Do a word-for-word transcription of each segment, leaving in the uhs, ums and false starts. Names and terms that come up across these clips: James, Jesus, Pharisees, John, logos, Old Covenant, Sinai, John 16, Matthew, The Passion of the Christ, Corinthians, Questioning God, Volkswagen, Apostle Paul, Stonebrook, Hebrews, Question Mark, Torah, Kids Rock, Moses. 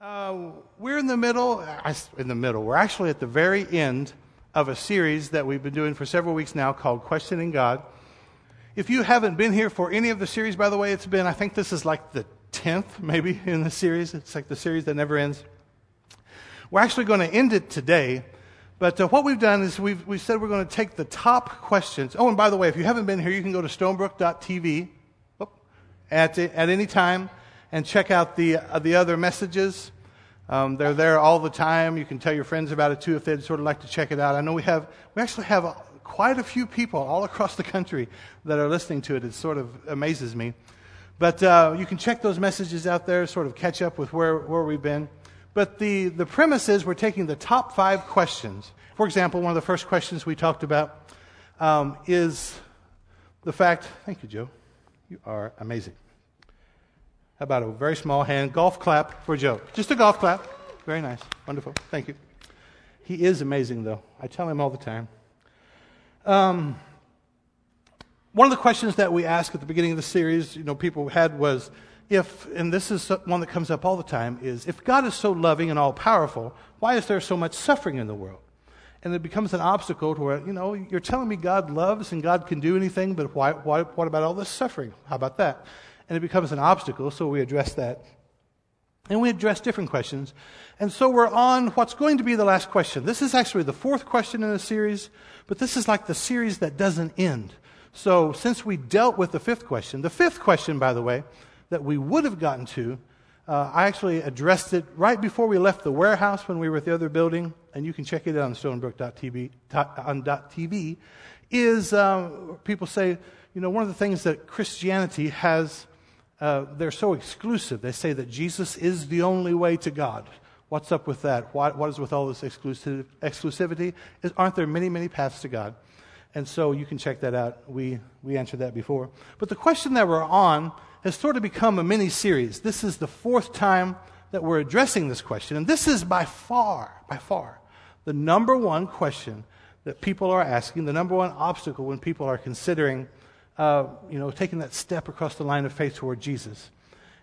Uh, we're in the middle, in the middle, we're actually at the very end of a series that we've been doing for several weeks now called Questioning God. If you haven't been here for any of the series, by the way, it's been, I think this is like the tenth maybe in the series. It's like the series that never ends. We're actually going to end it today, but uh, what we've done is we've, we've said we're going to take the top questions. Oh, and by the way, if you haven't been here, you can go to stonebrook dot t v at, at any time and check out the uh, the other messages. Um, they're there all the time. You can tell your friends about it too if they'd sort of like to check it out. I know we have we actually have a, quite a few people all across the country that are listening to it. It sort of amazes me. But uh, you can check those messages out there, sort of catch up with where, where we've been. But the, the premise is we're taking the top five questions. For example, one of the first questions we talked about um, is the fact, thank you, Joe. You are amazing. How about a very small hand golf clap for Joe? Just a golf clap. Very nice. Wonderful. Thank you. He is amazing, though. I tell him all the time. Um, one of the questions that we asked at the beginning of the series, you know, people had was, if, and this is one that comes up all the time, is if God is so loving and all-powerful, why is there so much suffering in the world? And it becomes an obstacle to where, you know, you're telling me God loves and God can do anything, but why, why, what about all this suffering? How about that? And it becomes an obstacle, so we address that. And we address different questions. And so we're on what's going to be the last question. This is actually the fourth question in the series, but this is like the series that doesn't end. So since we dealt with the fifth question, the fifth question, by the way, that we would have gotten to, Uh, I actually addressed it right before we left the warehouse when we were at the other building, and you can check it out on stonebrook dot t v. On .tv is um, people say, you know, one of the things that Christianity has, uh, they're so exclusive. They say that Jesus is the only way to God. What's up with that? Why, what is with all this exclusive, exclusivity? Is, aren't there many, many paths to God? And so you can check that out. We we answered that before. But the question that we're on has sort of become a mini-series. This is the fourth time that we're addressing this question. And this is by far, by far, the number one question that people are asking, the number one obstacle when people are considering, uh, you know, taking that step across the line of faith toward Jesus.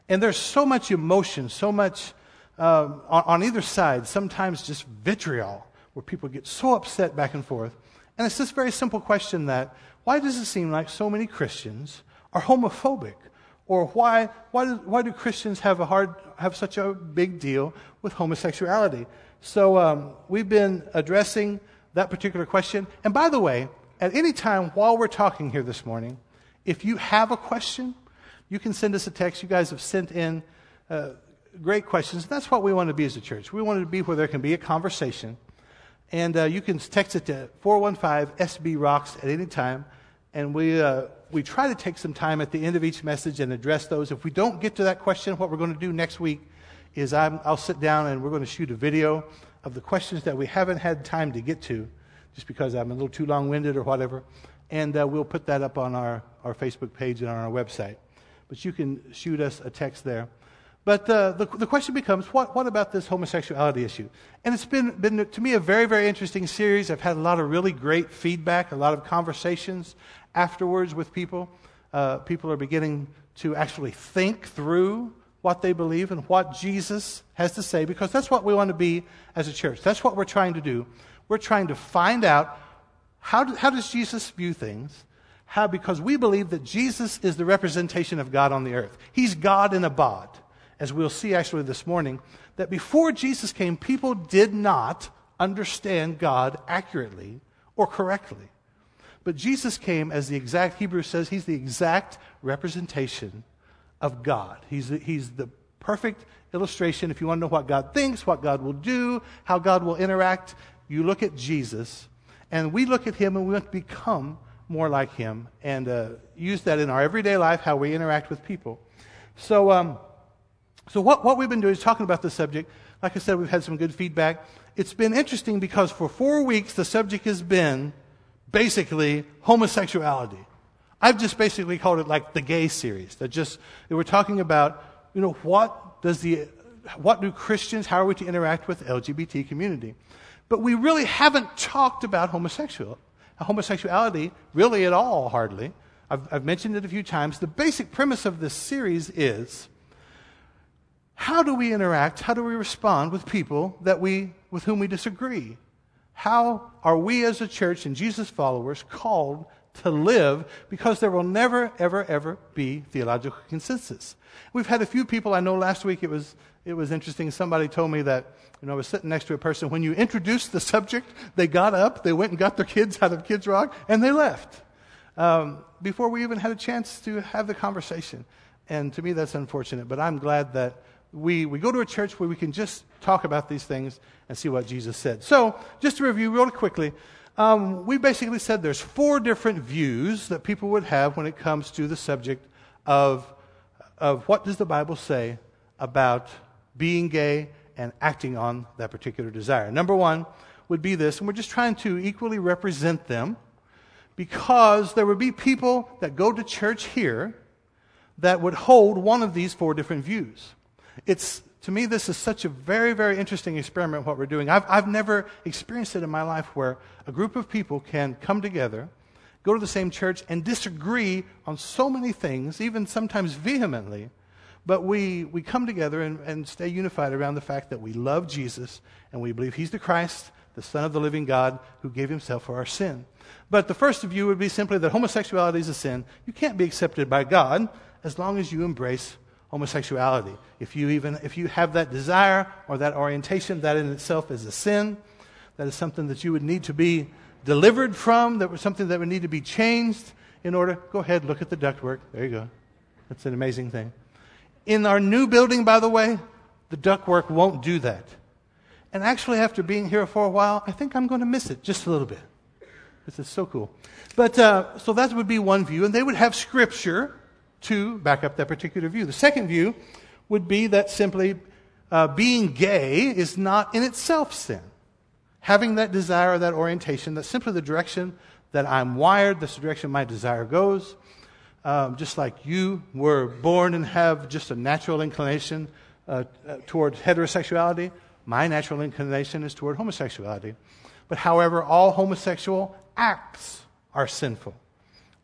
And there's so much emotion, so much uh, on, on either side, sometimes just vitriol, where people get so upset back and forth. And it's this very simple question that, why does it seem like so many Christians are homophobic? Or why why do, why do Christians have a hard have such a big deal with homosexuality? So um, we've been addressing that particular question. And by the way, at any time while we're talking here this morning, if you have a question, you can send us a text. You guys have sent in uh, great questions. That's what we want to be as a church. We want to be where there can be a conversation. And uh, you can text it to four one five S B rocks at any time. And we uh, we try to take some time at the end of each message and address those. If we don't get to that question, what we're going to do next week is I'm, I'll sit down and we're going to shoot a video of the questions that we haven't had time to get to, just because I'm a little too long-winded or whatever. And uh, we'll put that up on our, our Facebook page and on our website. But you can shoot us a text there. But uh, the the question becomes, what what about this homosexuality issue? And it's been, been, to me, a very, very interesting series. I've had a lot of really great feedback, a lot of conversations afterwards with people. Uh, people are beginning to actually think through what they believe and what Jesus has to say, because that's what we want to be as a church. That's what we're trying to do. We're trying to find out how do, how does Jesus view things? How, because we believe that Jesus is the representation of God on the earth. He's God in a bod. As we'll see actually this morning, that before Jesus came, people did not understand God accurately or correctly. But Jesus came as the exact, Hebrews says, he's the exact representation of God. He's the, he's the perfect illustration. If you want to know what God thinks, what God will do, how God will interact, you look at Jesus, and we look at him and we want to become more like him and uh, use that in our everyday life, how we interact with people. So, um, So what, what we've been doing is talking about this subject. Like I said, we've had some good feedback. It's been interesting because for four weeks, the subject has been basically homosexuality. I've just basically called it like the gay series. That just, that we're talking about, you know, what does the, what do Christians, how are we to interact with L G B T community? But we really haven't talked about homosexual, homosexuality really at all, hardly. I've, I've mentioned it a few times. The basic premise of this series is How do we interact? How do we respond with people that we, with whom we disagree? How are we as a church and Jesus followers called to live? Because there will never, ever, ever be theological consensus. We've had a few people. I know last week it was it was interesting. Somebody told me that, you know, I was sitting next to a person. When you introduced the subject, they got up, they went and got their kids out of Kids Rock, and they left um, before we even had a chance to have the conversation. And to me, that's unfortunate. But I'm glad that We we go to a church where we can just talk about these things and see what Jesus said. So, just to review real quickly, um, we basically said there's four different views that people would have when it comes to the subject of of what does the Bible say about being gay and acting on that particular desire. Number one would be this, and we're just trying to equally represent them, because there would be people that go to church here that would hold one of these four different views. It's, to me, this is such a very, very interesting experiment, what we're doing. I've, I've never experienced it in my life where a group of people can come together, go to the same church, and disagree on so many things, even sometimes vehemently, but we, we come together and, and stay unified around the fact that we love Jesus and we believe he's the Christ, the Son of the living God, who gave himself for our sin. But the first view would be simply that homosexuality is a sin. You can't be accepted by God as long as you embrace homosexuality. If you even if you have that desire or that orientation, that in itself is a sin. That is something that you would need to be delivered from. That was something that would need to be changed in order. Go ahead, look at the ductwork. There you go. That's an amazing thing. In our new building, by the way, the ductwork won't do that. And actually, after being here for a while, I think I'm going to miss it just a little bit. This is so cool. But uh, so that would be one view, and they would have scripture to back up that particular view. The second view would be that simply uh, being gay is not in itself sin. Having that desire or that orientation, that's simply the direction that I'm wired, that's the direction my desire goes. Um, just like you were born and have just a natural inclination uh, toward heterosexuality, my natural inclination is toward homosexuality. But however, all homosexual acts are sinful.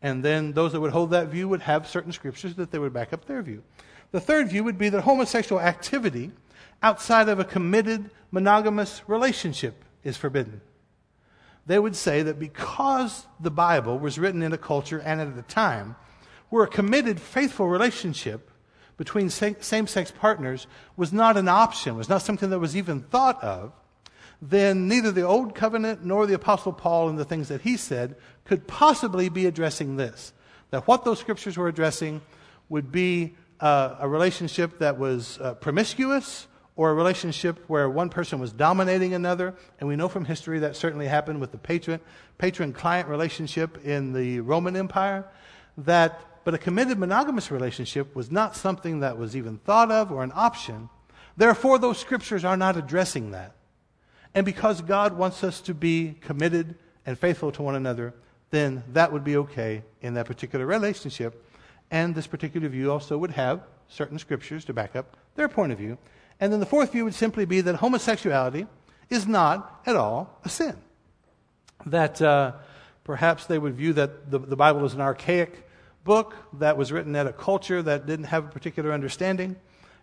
And then those that would hold that view would have certain scriptures that they would back up their view. The third view would be that homosexual activity outside of a committed monogamous relationship is forbidden. They would say that because the Bible was written in a culture and at a time where a committed, faithful relationship between same-sex partners was not an option, was not something that was even thought of, then neither the Old Covenant nor the Apostle Paul and the things that he said could possibly be addressing this. That what those scriptures were addressing would be uh, a relationship that was uh, promiscuous, or a relationship where one person was dominating another. And we know from history that certainly happened with the patron, patron-client relationship in the Roman Empire. That, but a committed monogamous relationship was not something that was even thought of or an option. Therefore, those scriptures are not addressing that. And because God wants us to be committed and faithful to one another, then that would be okay in that particular relationship. And this particular view also would have certain scriptures to back up their point of view. And then the fourth view would simply be that homosexuality is not at all a sin. That uh, perhaps they would view that the, the Bible is an archaic book that was written at a culture that didn't have a particular understanding,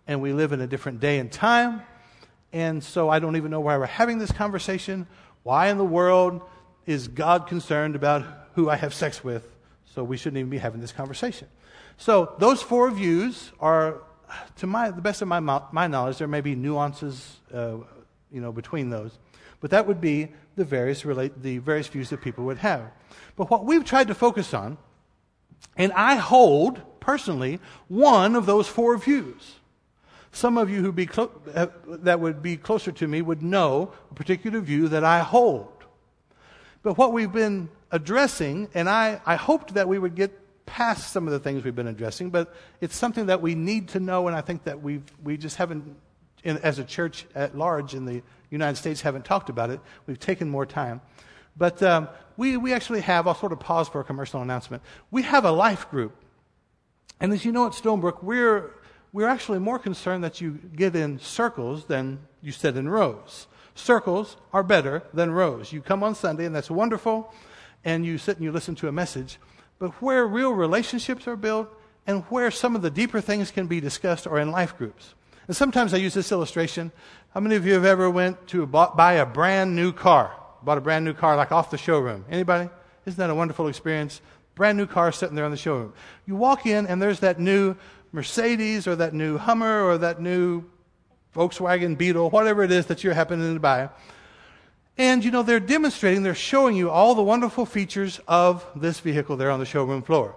and we live in a different day and time. And so I don't even know why we're having this conversation. Why in the world is God concerned about who I have sex with? So we shouldn't even be having this conversation. So those four views are, to my the best of my my knowledge, there may be nuances, uh, you know, between those, but that would be the various relate the various views that people would have. But what we've tried to focus on, and I hold personally one of those four views. Some of you who be clo- uh, that would be closer to me would know a particular view that I hold. But what we've been addressing, and I, I hoped that we would get past some of the things we've been addressing, but it's something that we need to know, and I think that we we just haven't, in, as a church at large in the United States, haven't talked about it. We've taken more time. But um, we, we actually have, I'll sort of pause for a commercial announcement. We have a life group. And as you know, at Stonebrook, we're... We're actually more concerned that you get in circles than you sit in rows. Circles are better than rows. You come on Sunday, and that's wonderful, and you sit and you listen to a message. But where real relationships are built and where some of the deeper things can be discussed are in life groups. And sometimes I use this illustration. How many of you have ever went to buy a brand new car? Bought a brand new car like off the showroom. Anybody? Isn't that a wonderful experience? Brand new car sitting there in the showroom. You walk in and there's that new Mercedes or that new Hummer or that new Volkswagen Beetle, whatever it is that you're happening to buy. And, you know, they're demonstrating, they're showing you all the wonderful features of this vehicle there on the showroom floor.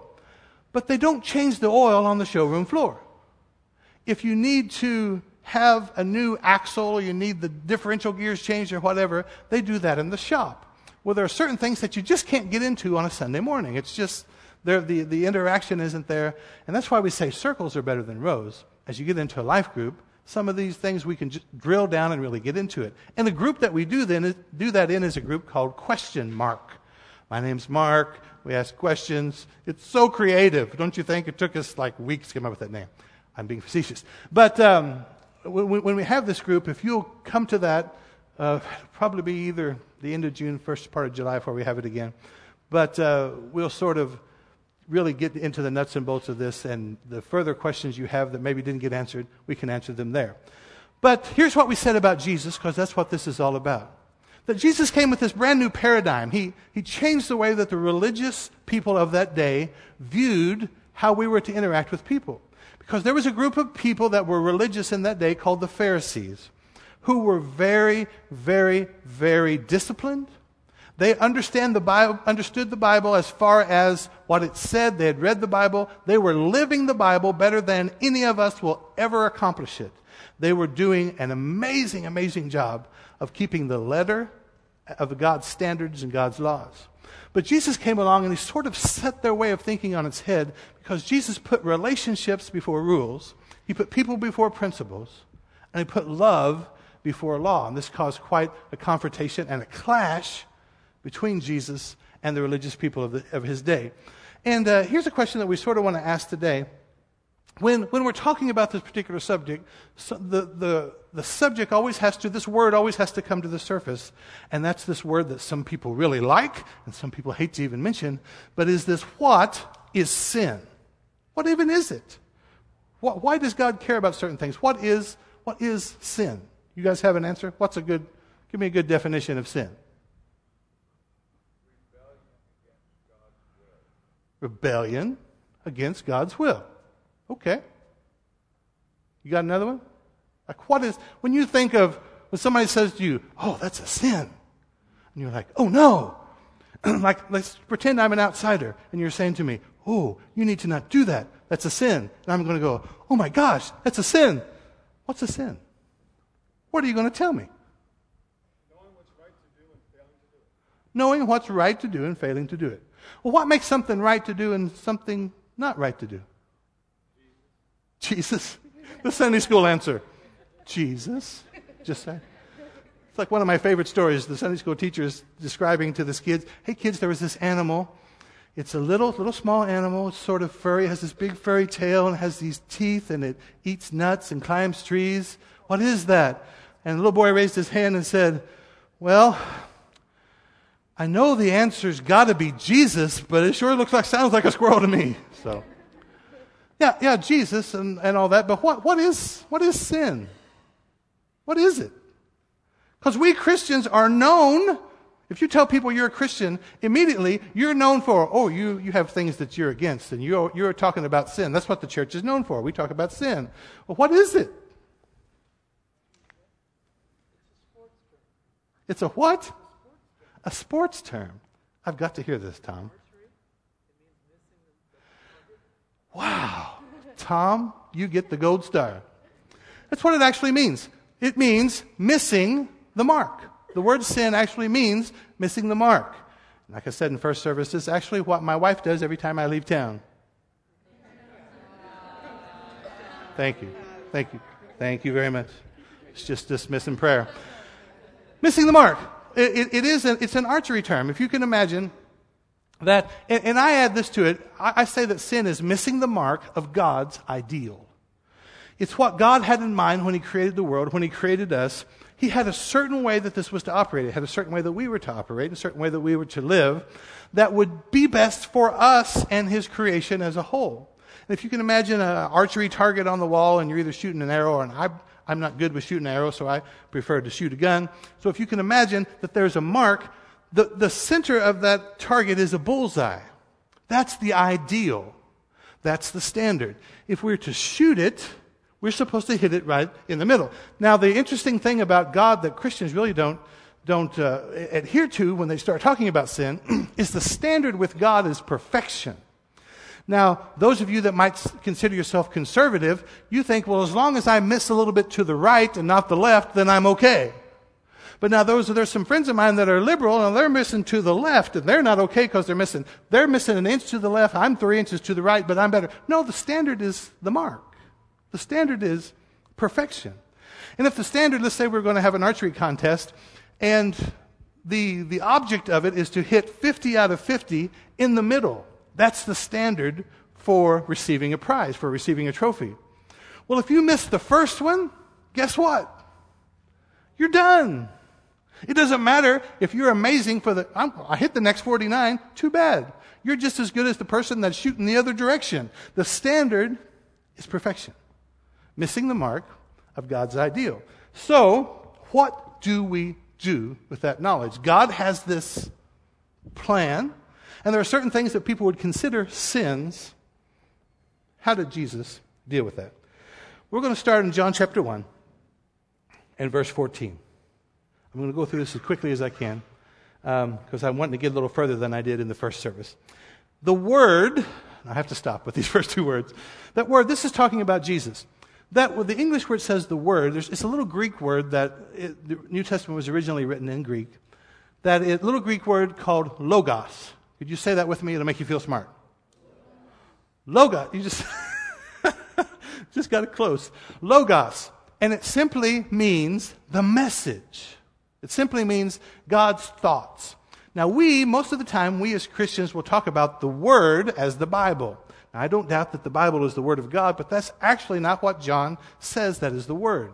But they don't change the oil on the showroom floor. If you need to have a new axle or you need the differential gears changed or whatever, they do that in the shop. Well, there are certain things that you just can't get into on a Sunday morning. It's just, the, the interaction isn't there. And that's why we say circles are better than rows. As you get into a life group, some of these things we can just drill down and really get into it. And the group that we do then is, do that in is a group called Question Mark. My name's Mark. We ask questions. It's so creative, don't you think? It took us like weeks to come up with that name. I'm being facetious. But um, when, when we have this group, if you'll come to that, uh, it'll probably be either the end of June, first part of July before we have it again. But uh, we'll sort of really get into the nuts and bolts of this, and the further questions you have that maybe didn't get answered, we can answer them there. But here's what we said about Jesus, because that's what this is all about. That Jesus came with this brand new paradigm. He, he changed the way that the religious people of that day viewed how we were to interact with people. Because there was a group of people that were religious in that day called the Pharisees, who were very, very, very disciplined. They understand the Bible, understood the Bible as far as what it said. They had read the Bible. They were living the Bible better than any of us will ever accomplish it. They were doing an amazing, amazing job of keeping the letter of God's standards and God's laws. But Jesus came along and he sort of set their way of thinking on its head, because Jesus put relationships before rules. He put people before principles. And he put love before law. And this caused quite a confrontation and a clash between Jesus and the religious people of, the, of his day. And uh, here's a question that we sort of want to ask today. When when we're talking about this particular subject, so the, the, the subject always has to, this word always has to come to the surface, and that's this word that some people really like, and some people hate to even mention, but is this, what is sin? What even is it? What, why does God care about certain things? What is what is sin? You guys have an answer? What's a good, give me a good definition of sin. Rebellion against God's will. Okay. You got another one? Like, what is, when you think of, when somebody says to you, oh, that's a sin, and you're like, oh, no. Like, let's pretend I'm an outsider, and you're saying to me, oh, you need to not do that. That's a sin. And I'm going to go, oh, my gosh, that's a sin. What's a sin? What are you going to tell me? Knowing what's right to do and failing to do it. Knowing what's right to do and failing to do it. Well, what makes something right to do and something not right to do? Jesus. The Sunday school answer. Jesus. Just saying. It's like one of my favorite stories. The Sunday school teacher is describing to this kids, hey, kids, there was this animal. It's a little, little small animal. It's sort of furry. It has this big furry tail and has these teeth, and it eats nuts and climbs trees. What is that? And the little boy raised his hand and said, well, I know the answer's got to be Jesus, but it sure looks like, sounds like a squirrel to me. So, yeah, yeah, Jesus and, and all that. But what what is what is sin? What is it? Because we Christians are known. If you tell people you're a Christian, immediately you're known for, oh, you you have things that you're against, and you're you're talking about sin. That's what the church is known for. We talk about sin. Well, what is it? It's a what? A sports term. I've got to hear this, Tom. Wow. Tom, you get the gold star. That's what it actually means. It means missing the mark. The word sin actually means missing the mark. Like I said in first service, this is actually what my wife does every time I leave town. Thank you. Thank you. Thank you very much. It's just dismissing prayer. Missing the mark. It, it, it is, a, it's an archery term. If you can imagine that, and, and I add this to it, I, I say that sin is missing the mark of God's ideal. It's what God had in mind when he created the world, when he created us. He had a certain way that this was to operate. It had a certain way that we were to operate, a certain way that we were to live that would be best for us and his creation as a whole. And if you can imagine an archery target on the wall, and you're either shooting an arrow or an eye, I'm not good with shooting arrows, so I prefer to shoot a gun. So if you can imagine that there's a mark, the, the center of that target is a bullseye. That's the ideal. That's the standard. If we're to shoot it, we're supposed to hit it right in the middle. Now, the interesting thing about God that Christians really don't don't uh, adhere to when they start talking about sin is the standard with God is perfection. Now, those of you that might consider yourself conservative, you think, well, as long as I miss a little bit to the right and not the left, then I'm okay. But now those there's some friends of mine that are liberal, and they're missing to the left, and they're not okay because they're missing. They're missing an inch to the left, I'm three inches to the right, but I'm better. No, the standard is the mark. The standard is perfection. And if the standard, let's say we're going to have an archery contest, and the the object of it is to hit fifty out of fifty in the middle. That's the standard for receiving a prize, for receiving a trophy. Well, if you miss the first one, guess what? You're done. It doesn't matter if you're amazing for the, I'm, I hit the next forty-nine, too bad. You're just as good as the person that's shooting the other direction. The standard is perfection. Missing the mark of God's ideal. So, what do we do with that knowledge? God has this plan. And there are certain things that people would consider sins. How did Jesus deal with that? We're going to start in John chapter one and verse fourteen. I'm going to go through this as quickly as I can um, because I'm wanting to get a little further than I did in the first service. The word, I have to stop with these first two words. That word, this is talking about Jesus. That well, the English word says the word. There's, it's a little Greek word that it, the New Testament was originally written in Greek. That it, little Greek word called logos. Could you say that with me? It'll make you feel smart. Logos. You just, just got it close. Logos. And it simply means the message. It simply means God's thoughts. Now we, most of the time, we as Christians will talk about the Word as the Bible. Now I don't doubt that the Bible is the Word of God, but that's actually not what John says that is the Word.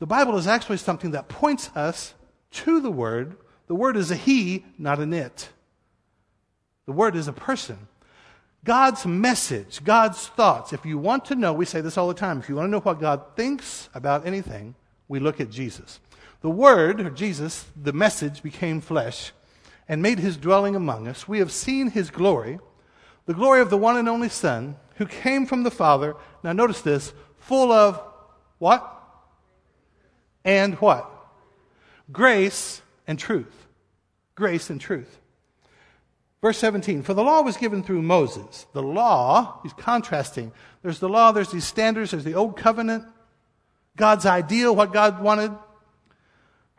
The Bible is actually something that points us to the Word. The Word is a He, not an it. The Word is a person. God's message, God's thoughts. If you want to know, we say this all the time, if you want to know what God thinks about anything, we look at Jesus. The Word, or Jesus, the message, became flesh and made His dwelling among us. We have seen His glory, the glory of the one and only Son, who came from the Father. Now notice this, full of what? And what? Grace and truth. Grace and truth. Verse seventeen, for the law was given through Moses. The law, he's contrasting. There's the law, there's these standards, there's the Old Covenant, God's ideal, what God wanted.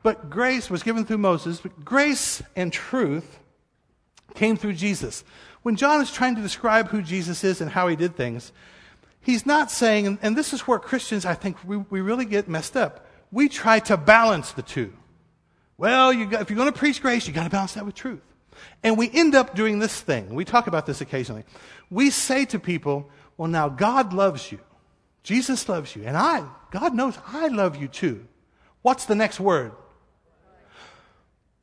But grace was given through Moses, but grace and truth came through Jesus. When John is trying to describe who Jesus is and how he did things, he's not saying, and, and this is where Christians, I think, we, we really get messed up. We try to balance the two. Well, you got, if you're going to preach grace, you got to balance that with truth. And we end up doing this thing. We talk about this occasionally. We say to people, well, now God loves you. Jesus loves you. And I, God knows I love you too. What's the next word?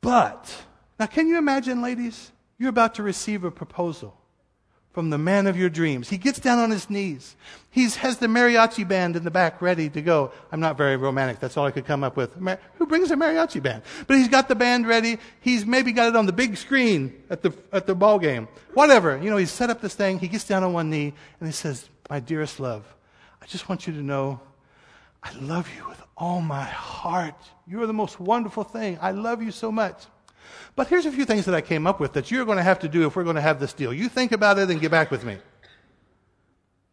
But. Now, can you imagine, ladies? You're about to receive a proposal from the man of your dreams. He gets down on his knees. He has the mariachi band in the back ready to go. I'm not very romantic. That's all I could come up with. Who brings a mariachi band? But he's got the band ready. He's maybe got it on the big screen at the at the ball game. Whatever. You know, he's set up this thing. He gets down on one knee and he says, my dearest love, I just want you to know I love you with all my heart. You are the most wonderful thing. I love you so much. But here's a few things that I came up with that you're going to have to do if we're going to have this deal. You think about it and get back with me.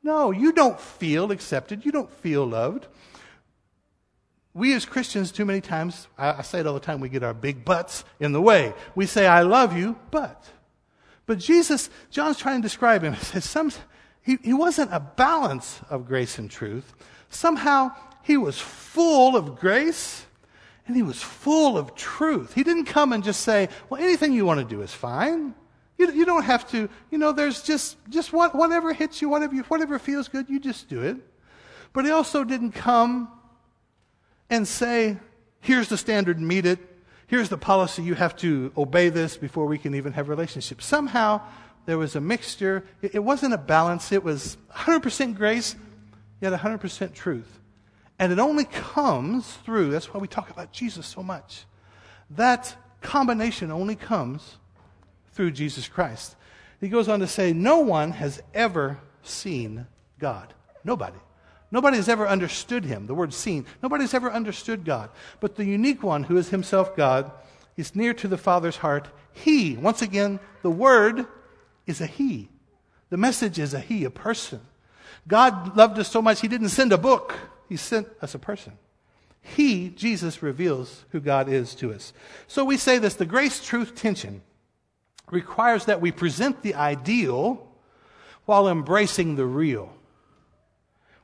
No, you don't feel accepted. You don't feel loved. We as Christians, too many times, I, I say it all the time, we get our big butts in the way. We say, I love you, but. But Jesus, John's trying to describe him. He says, some, he, he wasn't a balance of grace and truth. Somehow, he was full of grace. And he was full of truth. He didn't come and just say, well, anything you want to do is fine. You, you don't have to, you know, there's just, just what, whatever hits you, whatever, you, whatever feels good, you just do it. But he also didn't come and say, here's the standard, meet it. Here's the policy, you have to obey this before we can even have relationships. Somehow, There was a mixture. It wasn't a balance. It was one hundred percent grace, yet one hundred percent truth. And it only comes through, that's why we talk about Jesus so much. That combination only comes through Jesus Christ. He goes on to say, no one has ever seen God. Nobody. Nobody has ever understood him. The word seen. Nobody's ever understood God. But the unique one who is himself God is near to the Father's heart. He, once again, the word is a he. The message is a he, a person. God loved us so much he didn't send a book. He sent us a person. He, Jesus, reveals who God is to us. So we say this, the grace-truth tension requires that we present the ideal while embracing the real.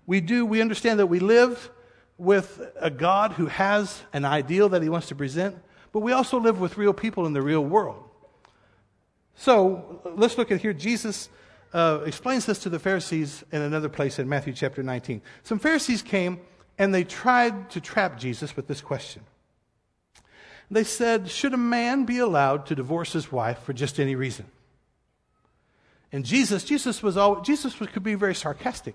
We do, we understand that we live with a God who has an ideal that he wants to present, but we also live with real people in the real world. So let's look at here. Jesus uh, explains this to the Pharisees in another place in Matthew chapter nineteen. Some Pharisees came and they tried to trap Jesus with this question. They said, should a man be allowed to divorce his wife for just any reason? And Jesus, Jesus was always, Jesus could be very sarcastic.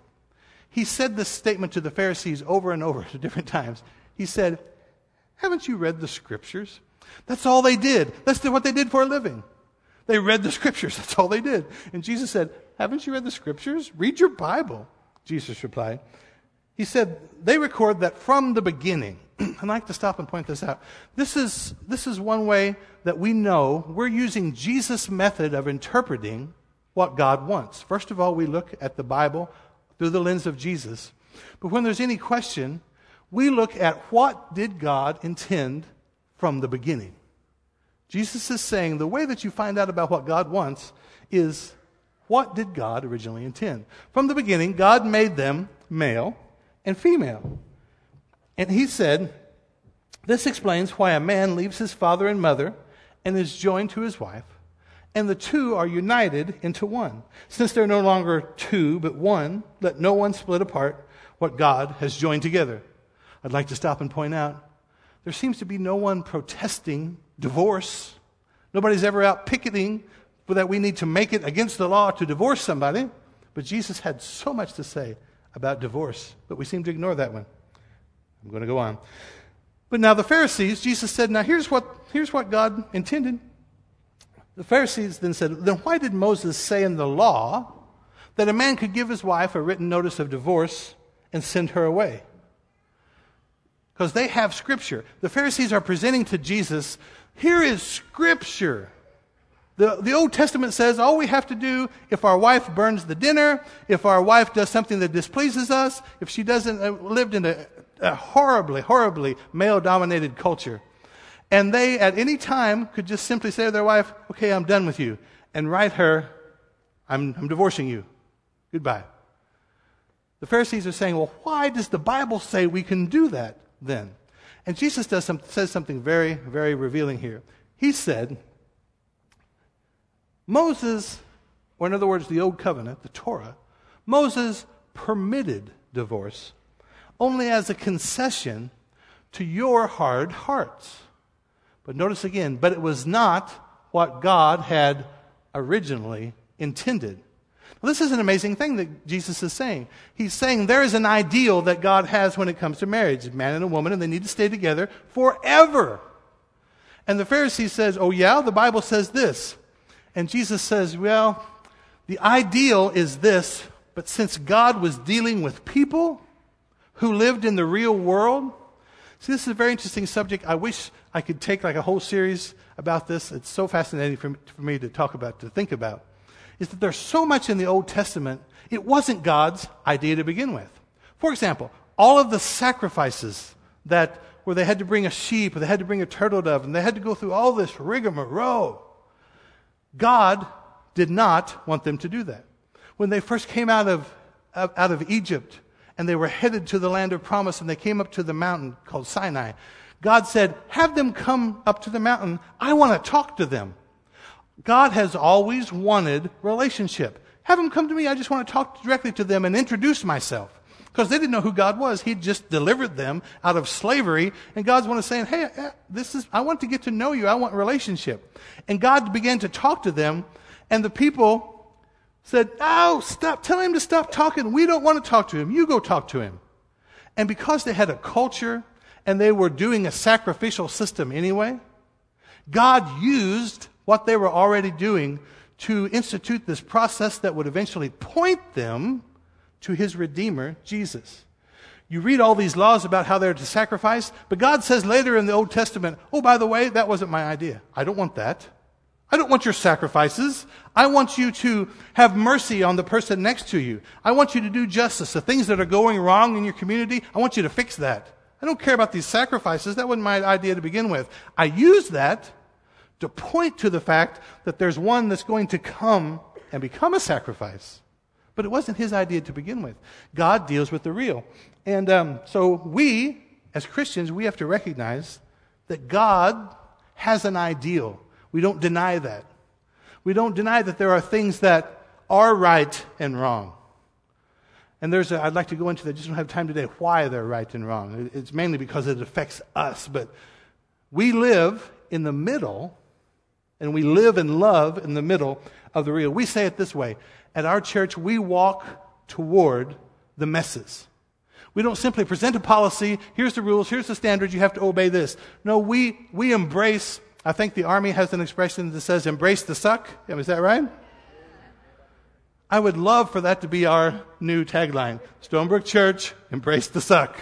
He said this statement to the Pharisees over and over at different times. He said, haven't you read the scriptures? That's all they did. That's what they did for a living. They read the scriptures. That's all they did. And Jesus said, haven't you read the scriptures? Read your Bible. Jesus replied. He said, they record that from the beginning. I'd like to stop and point this out. This is, this is one way that we know we're using Jesus' method of interpreting what God wants. First of all, we look at the Bible through the lens of Jesus. But when there's any question, we look at what did God intend from the beginning. Jesus is saying the way that you find out about what God wants is what did God originally intend? From the beginning, God made them male and female. And he said, this explains why a man leaves his father and mother and is joined to his wife, and the two are united into one. Since they're no longer two but one, let no one split apart what God has joined together. I'd like to stop and point out, there seems to be no one protesting divorce. Nobody's ever out picketing that we need to make it against the law to divorce somebody. But Jesus had so much to say about divorce, but we seem to ignore that one. I'm going to go on. But now the Pharisees, Jesus said, now here's what, here's what God intended. The Pharisees then said, then why did Moses say in the law that a man could give his wife a written notice of divorce and send her away? Because they have scripture. The Pharisees are presenting to Jesus, here is scripture. The, the Old Testament says all we have to do if our wife burns the dinner, if our wife does something that displeases us, if she doesn't uh, lived in a, a horribly, horribly male-dominated culture. And they at any time could just simply say to their wife, okay, I'm done with you, and write her, I'm, I'm divorcing you. Goodbye. The Pharisees are saying, well, why does the Bible say we can do that? Then. And Jesus does some, says something very, very revealing here. He said, Moses, or in other words, the Old Covenant, the Torah, Moses permitted divorce only as a concession to your hard hearts. But notice again, but it was not what God had originally intended. Well, this is an amazing thing that Jesus is saying. He's saying there is an ideal that God has when it comes to marriage, a man and a woman, and they need to stay together forever. And the Pharisee says, oh yeah, the Bible says this. And Jesus says, well, the ideal is this, but since God was dealing with people who lived in the real world, see, this is a very interesting subject. I wish I could take like a whole series about this. It's so fascinating for me, for me to talk about, to think about. Is that there's so much in the Old Testament, it wasn't God's idea to begin with. For example, all of the sacrifices that where they had to bring a sheep, or they had to bring a turtle dove, and they had to go through all this rigmarole. God did not want them to do that. When they first came out of, of out of Egypt, and they were headed to the land of promise, and they came up to the mountain called Sinai, God said, have them come up to the mountain. I want to talk to them. God has always wanted relationship. Have them come to me. I just want to talk directly to them and introduce myself. Because they didn't know who God was. He just delivered them out of slavery. And God's one is saying, hey, this is, I want to get to know you. I want relationship. And God began to talk to them. And the people said, "No, stop, tell him to stop talking. We don't want to talk to him. You go talk to him." And because they had a culture and they were doing a sacrificial system anyway, God used what they were already doing to institute this process that would eventually point them to his Redeemer, Jesus. You read all these laws about how they're to sacrifice, but God says later in the Old Testament, "Oh, by the way, that wasn't my idea. I don't want that. I don't want your sacrifices. I want you to have mercy on the person next to you. I want you to do justice. The things that are going wrong in your community, I want you to fix that. I don't care about these sacrifices. That wasn't my idea to begin with." I use that to point to the fact that there's one that's going to come and become a sacrifice. But it wasn't his idea to begin with. God deals with the real. And um, so we, as Christians, we have to recognize that God has an ideal. We don't deny that. We don't deny that there are things that are right and wrong. And there's a, I'd like to go into that, just don't have time today, why they're right and wrong. It's mainly because it affects us. But we live in the middle, and we live and love in the middle of the real. We say it this way. At our church, we walk toward the messes. We don't simply present a policy, here's the rules, here's the standards, you have to obey this. No, we we embrace. I think the Army has an expression that says, embrace the suck. Is that right? I would love for that to be our new tagline. Stonebrook Church, embrace the suck.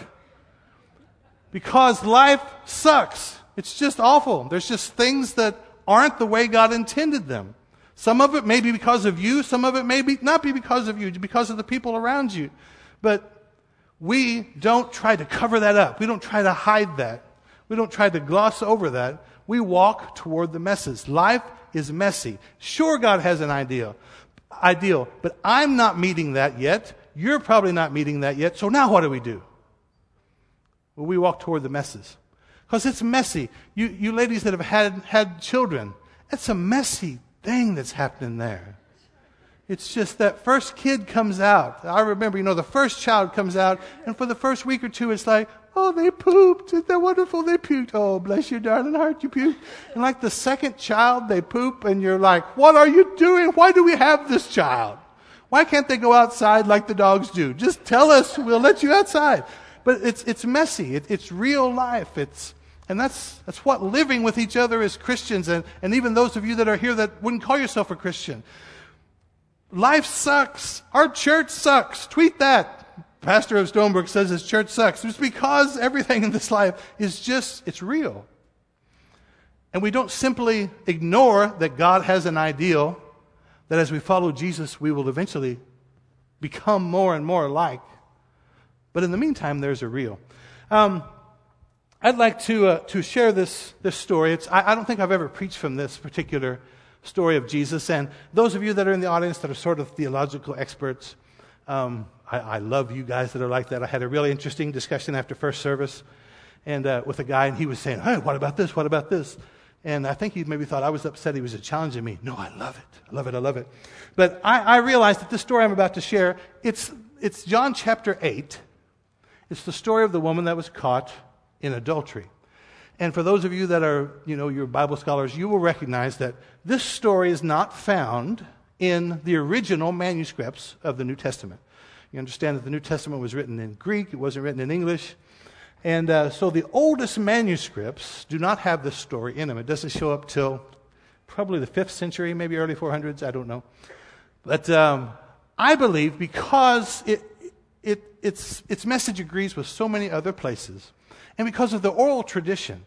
Because life sucks. It's just awful. There's just things that aren't the way God intended them. Some of it may be because of you. Some of it may be not be because of you, because of the people around you. But we don't try to cover that up. We don't try to hide that. We don't try to gloss over that. We walk toward the messes. Life is messy. Sure, God has an ideal, ideal, but I'm not meeting that yet. You're probably not meeting that yet. So now what do we do? Well, we walk toward the messes because it's messy. You, you ladies that have had, had children, that's a messy thing that's happening there. It's just that first kid comes out. I remember, you know, the first child comes out, and for the first week or two, it's like, "Oh, they pooped. Isn't that wonderful? They puked. Oh, bless your darling heart, you puked." And like the second child, they poop, and you're like, "What are you doing? Why do we have this child? Why can't they go outside like the dogs do? Just tell us. We'll let you outside." But it's it's messy. It, it's real life. It's And that's that's what living with each other as Christians, and, and even those of you that are here that wouldn't call yourself a Christian. Life sucks. Our church sucks. Tweet that. Pastor of Stonebrook says his church sucks. It's because everything in this life is just, it's real. And we don't simply ignore that God has an ideal that as we follow Jesus, we will eventually become more and more like. But in the meantime, there's a real. Um, I'd like to uh, to share this, this story. It's, I, I don't think I've ever preached from this particular story of Jesus. And those of you that are in the audience that are sort of theological experts, um, I, I love you guys that are like that. I had a really interesting discussion after first service and uh, with a guy, and he was saying, "Hey, what about this? What about this?" And I think he maybe thought I was upset. He was challenging me. No, I love it. I love it. I love it. But I, I realized that this story I'm about to share, it's it's John chapter eight. It's the story of the woman that was caught in adultery. And for those of you that are, you know, you're Bible scholars, you will recognize that this story is not found in the original manuscripts of the New Testament. You understand that the New Testament was written in Greek, it wasn't written in English. And uh, so the oldest manuscripts do not have this story in them. It doesn't show up till probably the fifth century, maybe early four hundreds, I don't know. But um, I believe because it, it its its message agrees with so many other places, and because of the oral tradition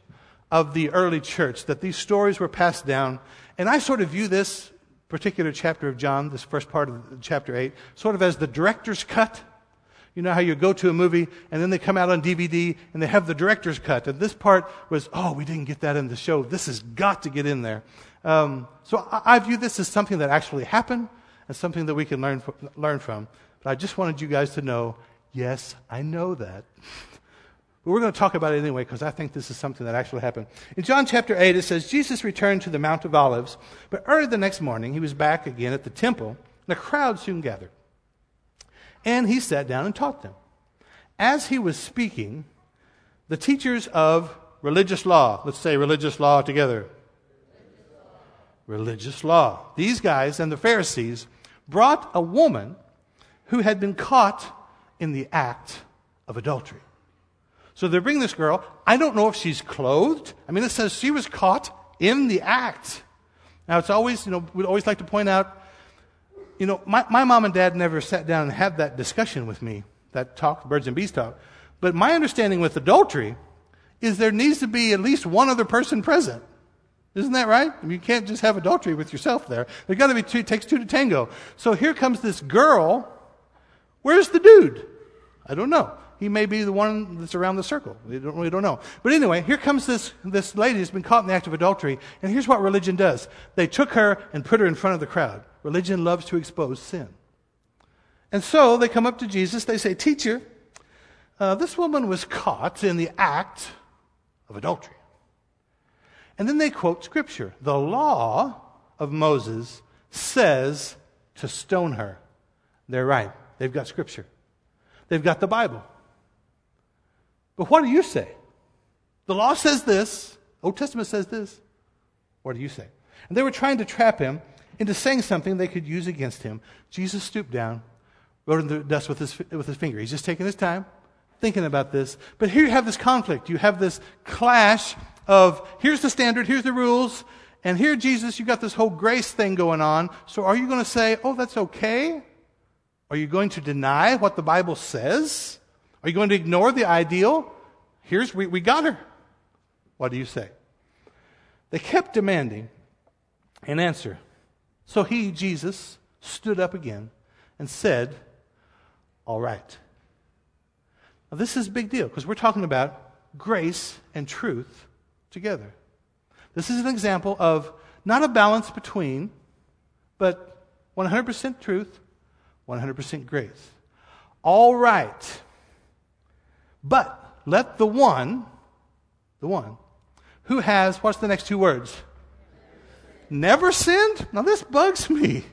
of the early church, that these stories were passed down. And I sort of view this particular chapter of John, this first part of chapter eight, sort of as the director's cut. You know how you go to a movie, and then they come out on D V D, and they have the director's cut. And this part was, oh, we didn't get that in the show. This has got to get in there. Um, so I, I view this as something that actually happened, and something that we can learn from, learn from. But I just wanted you guys to know, yes, I know that. But we're going to talk about it anyway because I think this is something that actually happened. In John chapter eight, it says, "Jesus returned to the Mount of Olives, but early the next morning he was back again at the temple, and a crowd soon gathered. And he sat down and taught them. As he was speaking, the teachers of religious law," let's say religious law together. Religious law. Religious law. These guys and the Pharisees brought a woman who had been caught in the act of adultery. So they bring this girl. I don't know if she's clothed. I mean, it says she was caught in the act. Now, it's always, you know, we'd always like to point out, you know, my, my mom and dad never sat down and had that discussion with me, that talk, birds and bees talk. But my understanding with adultery is there needs to be at least one other person present. Isn't that right? I mean, you can't just have adultery with yourself there. There's got to be two, it takes two to tango. So here comes this girl. Where's the dude? I don't know. He may be the one that's around the circle. We don't really don't know. But anyway, here comes this, this lady who's been caught in the act of adultery. And here's what religion does. They took her and put her in front of the crowd. Religion loves to expose sin. And so they come up to Jesus. They say, Teacher, uh, this woman was caught in the act of adultery. And then they quote Scripture. The law of Moses says to stone her. They're right. They've got Scripture. They've got the Bible. But what do you say? The law says this. Old Testament says this. What do you say? And they were trying to trap him into saying something they could use against him. Jesus stooped down, wrote in the dust with his, with his finger. He's just taking his time, thinking about this. But here you have this conflict. You have this clash of here's the standard, here's the rules, and here, Jesus, you've got this whole grace thing going on. So are you going to say, oh, that's okay? Are you going to deny what the Bible says? Are you going to ignore the ideal? Here's, we, we got her. What do you say? They kept demanding an answer. So he, Jesus, stood up again and said, all right. Now this is a big deal because we're talking about grace and truth together. This is an example of not a balance between, but one hundred percent truth, one hundred percent grace. All right. But let the one, the one, who has, what's the next two words? Never sinned? Now this bugs me.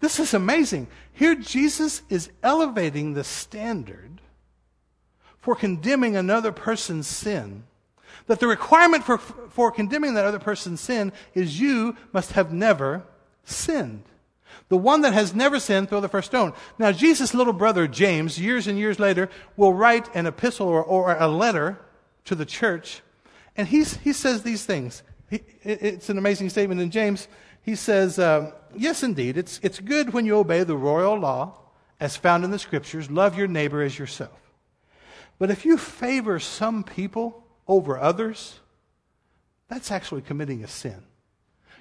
This is amazing. Here Jesus is elevating the standard for condemning another person's sin. That the requirement for, for condemning that other person's sin is you must have never sinned. The one that has never sinned, throw the first stone. Now, Jesus' little brother, James, years and years later, will write an epistle or, or a letter to the church, and he's, he says these things. He, it's an amazing statement in James. He says, um, yes, indeed, it's, it's good when you obey the royal law as found in the Scriptures, love your neighbor as yourself. But if you favor some people over others, that's actually committing a sin.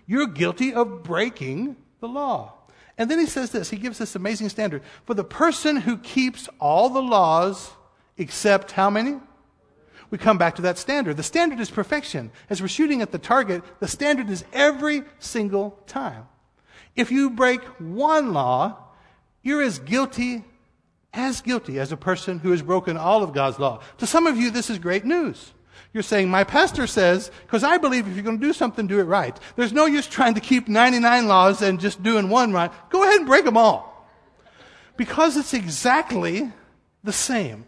You're guilty of breaking the law. And then he says this, he gives this amazing standard. For the person who keeps all the laws, except how many? We come back to that standard. The standard is perfection. As we're shooting at the target, the standard is every single time. If you break one law, you're as guilty, as guilty as a person who has broken all of God's law. To some of you, this is great news. You're saying, my pastor says, because I believe if you're going to do something, do it right. There's no use trying to keep ninety-nine laws and just doing one right. Go ahead and break them all. Because it's exactly the same.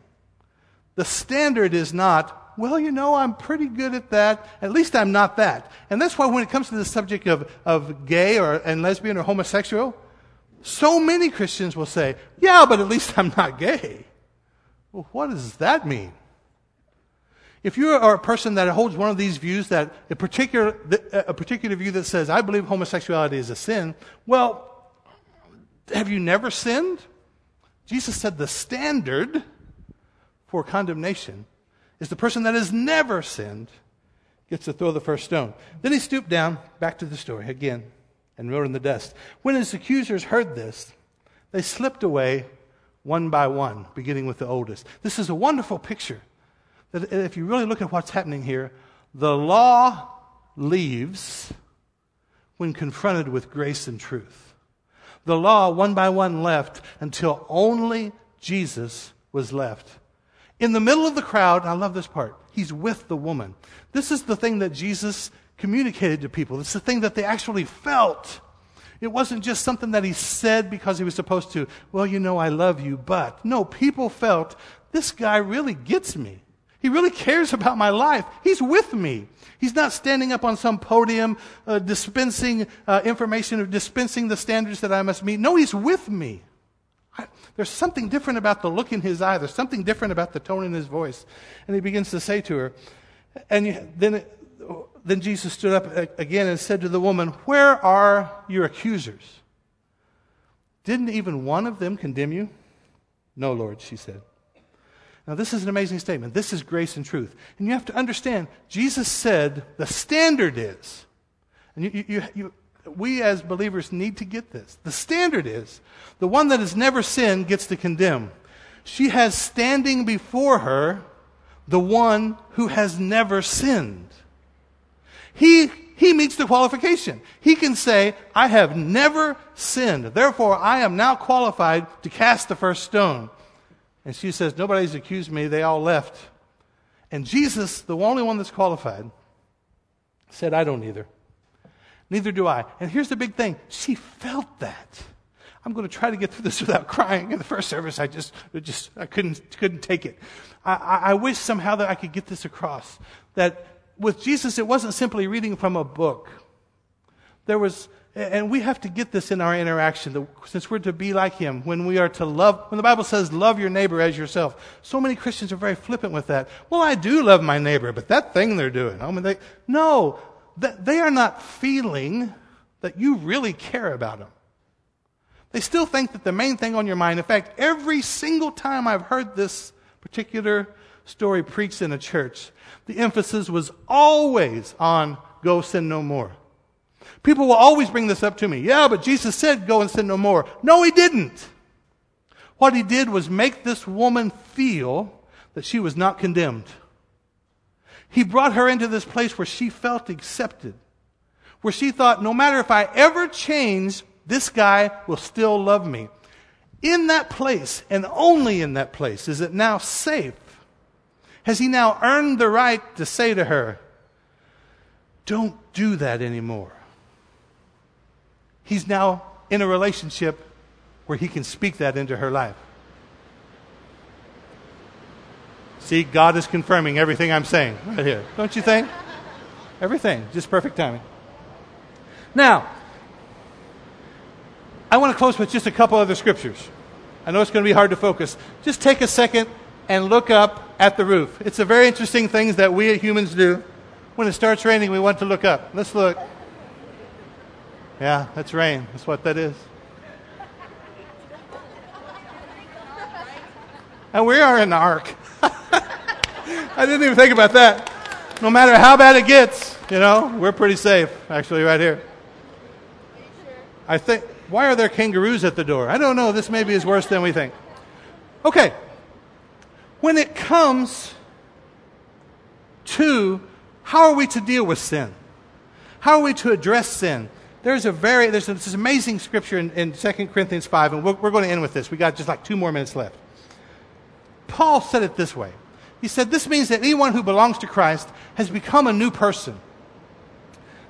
The standard is not, well, you know, I'm pretty good at that. At least I'm not that. And that's why when it comes to the subject of, of gay or and lesbian or homosexual, so many Christians will say, yeah, but at least I'm not gay. Well, what does that mean? If you are a person that holds one of these views, that a particular a particular view that says, I believe homosexuality is a sin, well, have you never sinned? Jesus said the standard for condemnation is the person that has never sinned gets to throw the first stone. Then he stooped down, back to the story again, and wrote in the dust. When his accusers heard this, they slipped away one by one, beginning with the oldest. This is a wonderful picture. That if you really look at what's happening here, the law leaves when confronted with grace and truth. The law, one by one, left until only Jesus was left. In the middle of the crowd, and I love this part, he's with the woman. This is the thing that Jesus communicated to people. It's the thing that they actually felt. It wasn't just something that he said because he was supposed to, well, you know, I love you, but. No, people felt, this guy really gets me. He really cares about my life. He's with me. He's not standing up on some podium uh, dispensing uh, information or dispensing the standards that I must meet. No, he's with me. I, there's something different about the look in his eye. There's something different about the tone in his voice. And he begins to say to her, and you, then it, then Jesus stood up again and said to the woman, "Where are your accusers? Didn't even one of them condemn you?" "No, Lord," she said. Now, this is an amazing statement. This is grace and truth. And you have to understand, Jesus said the standard is, and you, you, you, we as believers need to get this. The standard is, the one that has never sinned gets to condemn. She has standing before her the one who has never sinned. He, he meets the qualification. He can say, "I have never sinned. Therefore, I am now qualified to cast the first stone." And she says, "Nobody's accused me. They all left." And Jesus, the only one that's qualified, said, "I don't either. Neither do I." And here's the big thing. She felt that. I'm going to try to get through this without crying. In the first service, I just, just I couldn't, couldn't take it. I, I, I wish somehow that I could get this across. That with Jesus, it wasn't simply reading from a book. There was... And we have to get this in our interaction, that since we're to be like him, when we are to love, when the Bible says, love your neighbor as yourself. So many Christians are very flippant with that. Well, I do love my neighbor, but that thing they're doing, I mean, they, no, that they are not feeling that you really care about them. They still think that the main thing on your mind, in fact, every single time I've heard this particular story preached in a church, the emphasis was always on go sin no more. People will always bring this up to me. "Yeah, but Jesus said go and sin no more." No, he didn't. What he did was make this woman feel that she was not condemned. He brought her into this place where she felt accepted, where she thought, no matter if I ever change, this guy will still love me. In that place, and only in that place, is it now safe? Has he now earned the right to say to her, "Don't do that anymore"? He's now in a relationship where he can speak that into her life. See, God is confirming everything I'm saying right here. Don't you think? Everything. Just perfect timing. Now, I want to close with just a couple other scriptures. I know it's going to be hard to focus. Just take a second and look up at the roof. It's a very interesting thing that we humans do. When it starts raining, we want to look up. Let's look. Yeah, that's rain. That's what that is. And we are in the ark. I didn't even think about that. No matter how bad it gets, you know, we're pretty safe, actually, right here. I think, why are there kangaroos at the door? I don't know. This maybe is worse than we think. Okay. When it comes to how are we to deal with sin? How are we to address sin? There's a very there's this amazing scripture in, in Second Corinthians five, and we're, we're going to end with this. We got just like two more minutes left. Paul said it this way. He said, "This means that anyone who belongs to Christ has become a new person.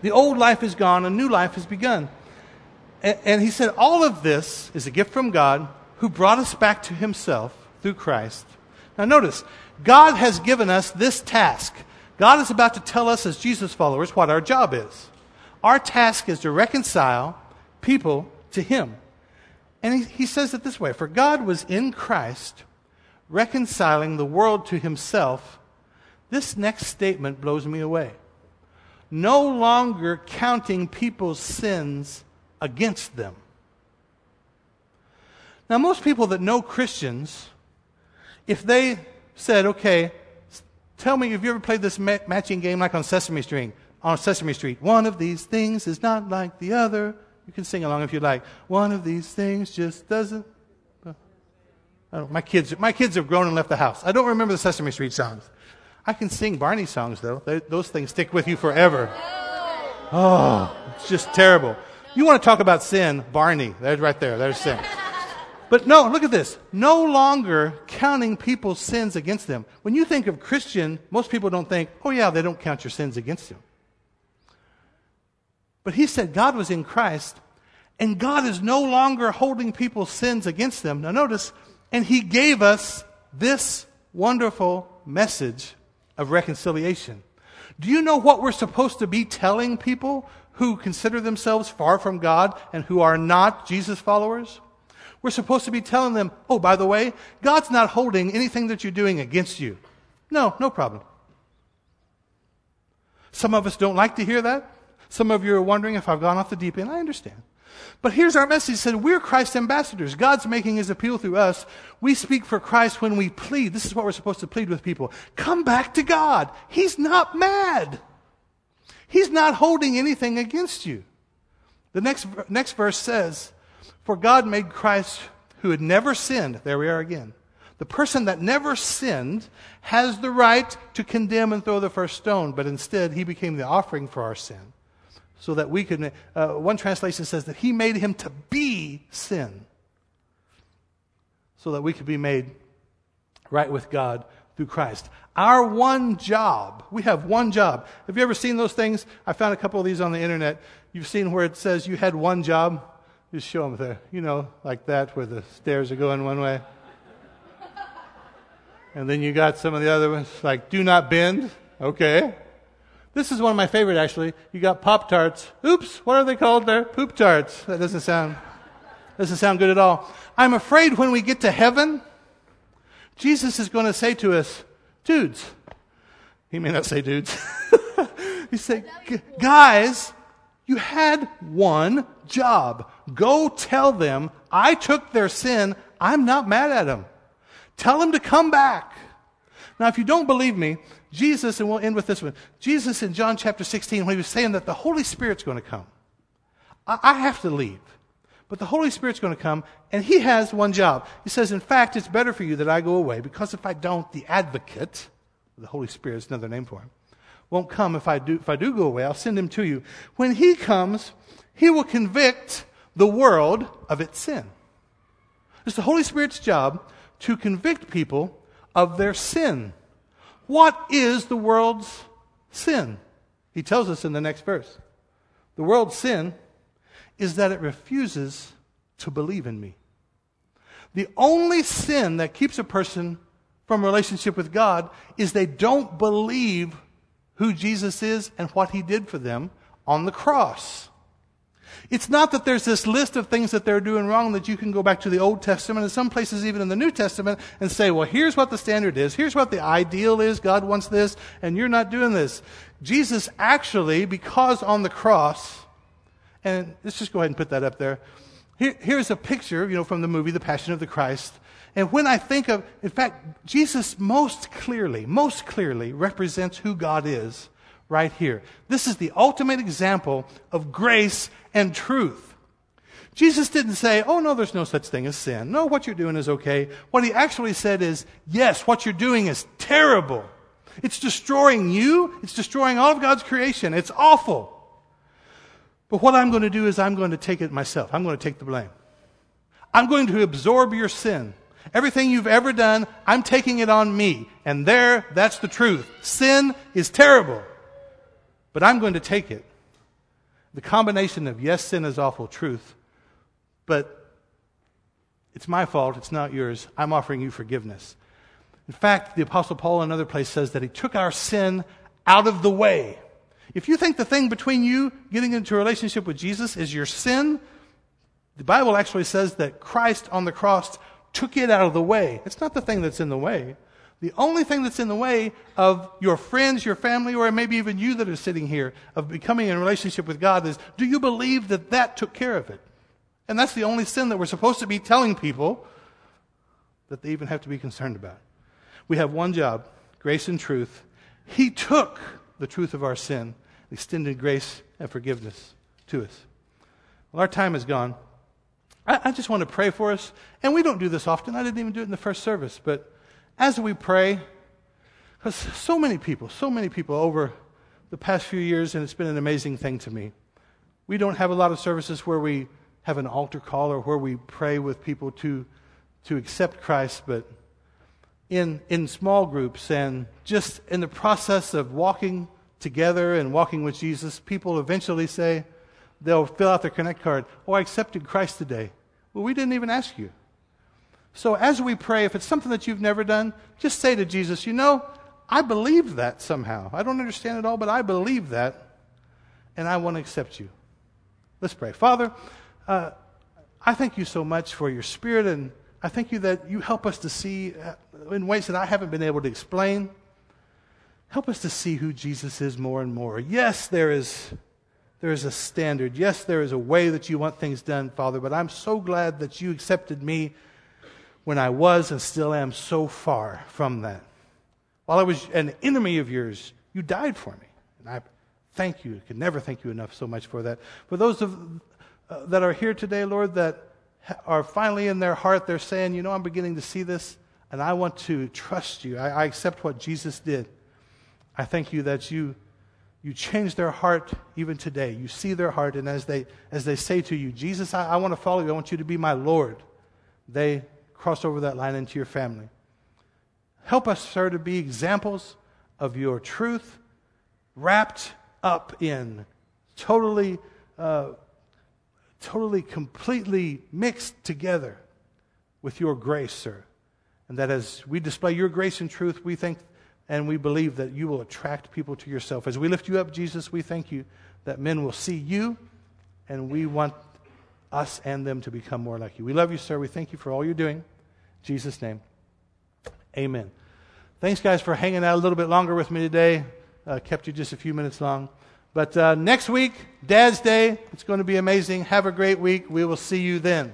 The old life is gone, a new life has begun." And, and he said, "All of this is a gift from God, who brought us back to himself through Christ." Now notice, God has given us this task. God is about to tell us as Jesus followers what our job is. Our task is to reconcile people to him. And he, he says it this way, "For God was in Christ, reconciling the world to himself." This next statement blows me away. "No longer counting people's sins against them." Now, most people that know Christians, if they said, "Okay, tell me, have you ever played this ma- matching game like on Sesame Street?" On Sesame Street, "One of these things is not like the other." You can sing along if you like. "One of these things just doesn't." I don't, my kids, my kids have grown and left the house. I don't remember the Sesame Street songs. I can sing Barney songs though. They, those things stick with you forever. Oh, it's just terrible. You want to talk about sin? Barney, there's right there. There's sin. But no, look at this. No longer counting people's sins against them. When you think of Christian, most people don't think, "Oh yeah, they don't count your sins against you." But he said God was in Christ, and God is no longer holding people's sins against them. Now notice, and he gave us this wonderful message of reconciliation. Do you know what we're supposed to be telling people who consider themselves far from God and who are not Jesus followers? We're supposed to be telling them, oh, by the way, God's not holding anything that you're doing against you. No, no problem. Some of us don't like to hear that. Some of you are wondering if I've gone off the deep end. I understand. But here's our message. Said we're Christ's ambassadors. God's making his appeal through us. We speak for Christ when we plead. This is what we're supposed to plead with people. Come back to God. He's not mad. He's not holding anything against you. The next, next verse says, for God made Christ who had never sinned. There we are again. The person that never sinned has the right to condemn and throw the first stone, but instead he became the offering for our sin. So that we could, uh, one translation says that he made him to be sin. So that we could be made right with God through Christ. Our one job, we have one job. Have you ever seen those things? I found a couple of these on the internet. You've seen where it says you had one job. Just show them there, you know, like that where the stairs are going one way. And then you got some of the other ones like do not bend. Okay. This is one of my favorite, actually. You got Pop-Tarts. Oops, what are they called there? Poop-Tarts. That doesn't sound, doesn't sound good at all. I'm afraid when we get to heaven, Jesus is going to say to us, dudes. He may not say dudes. He said, guys, you had one job. Go tell them, I took their sin. I'm not mad at them. Tell them to come back. Now, if you don't believe me, Jesus, and we'll end with this one. Jesus in John chapter sixteen, when he was saying that the Holy Spirit's going to come. I, I have to leave. But the Holy Spirit's going to come, and he has one job. He says, in fact, it's better for you that I go away, because if I don't, the advocate, the Holy Spirit's another name for him, won't come. If I do, if I do go away, I'll send him to you. When he comes, he will convict the world of its sin. It's the Holy Spirit's job to convict people of their sin. What is the world's sin? He tells us in the next verse. The world's sin is that it refuses to believe in me. The only sin that keeps a person from relationship with God is they don't believe who Jesus is and what he did for them on the cross. It's not that there's this list of things that they're doing wrong that you can go back to the Old Testament and some places even in the New Testament and say, well, here's what the standard is. Here's what the ideal is. God wants this, and you're not doing this. Jesus actually, because on the cross, and let's just go ahead and put that up there. Here, here's a picture, you know, from the movie The Passion of the Christ. And when I think of, in fact, Jesus most clearly, most clearly represents who God is. Right here. This is the ultimate example of grace and truth. Jesus didn't say, oh no, there's no such thing as sin. No, what you're doing is okay. What he actually said is, yes, what you're doing is terrible. It's destroying you. It's destroying all of God's creation. It's awful. But what I'm going to do is I'm going to take it myself. I'm going to take the blame. I'm going to absorb your sin. Everything you've ever done, I'm taking it on me. And there, that's the truth. Sin is terrible. But I'm going to take it. The combination of yes, sin is awful, truth, but it's my fault, it's not yours. I'm offering you forgiveness. In fact, the Apostle Paul in another place says that he took our sin out of the way. If you think the thing between you getting into a relationship with Jesus is your sin, the Bible actually says that Christ on the cross took it out of the way. It's not the thing that's in the way. The only thing that's in the way of your friends, your family, or maybe even you that are sitting here, of becoming in a relationship with God is, do you believe that that took care of it? And that's the only sin that we're supposed to be telling people that they even have to be concerned about. We have one job, grace and truth. He took the truth of our sin, extended grace and forgiveness to us. Well, our time is gone. I, I just want to pray for us. And we don't do this often. I didn't even do it in the first service, but as we pray, because so many people, so many people over the past few years, and it's been an amazing thing to me. We don't have a lot of services where we have an altar call or where we pray with people to to accept Christ, but in in small groups and just in the process of walking together and walking with Jesus, people eventually say, they'll fill out their Connect card, oh, I accepted Christ today. Well, we didn't even ask you. So as we pray, if it's something that you've never done, just say to Jesus, you know, I believe that somehow. I don't understand it all, but I believe that, and I want to accept you. Let's pray. Father, uh, I thank you so much for your Spirit, and I thank you that you help us to see in ways that I haven't been able to explain. Help us to see who Jesus is more and more. Yes, there is, there is a standard. Yes, there is a way that you want things done, Father, but I'm so glad that you accepted me when I was and still am so far from that. While I was an enemy of yours, you died for me. And I thank you. I can never thank you enough so much for that. For those of, uh, that are here today, Lord, that ha- are finally in their heart, they're saying, you know, I'm beginning to see this, and I want to trust you. I, I accept what Jesus did. I thank you that you you change their heart even today. You see their heart, and as they as they say to you, Jesus, I, I want to follow you. I want you to be my Lord. They cross over that line into your family. Help us, sir, to be examples of your truth wrapped up in totally, uh, totally, completely mixed together with your grace, sir. And that as we display your grace and truth, we think and we believe that you will attract people to yourself. As we lift you up, Jesus, we thank you that men will see you, and we want us and them to become more like you. We love you, sir. We thank you for all you're doing. In Jesus' name. Amen. Thanks, guys, for hanging out a little bit longer with me today. Uh, kept you just a few minutes long. But uh, next week, Dad's Day, it's going to be amazing. Have a great week. We will see you then.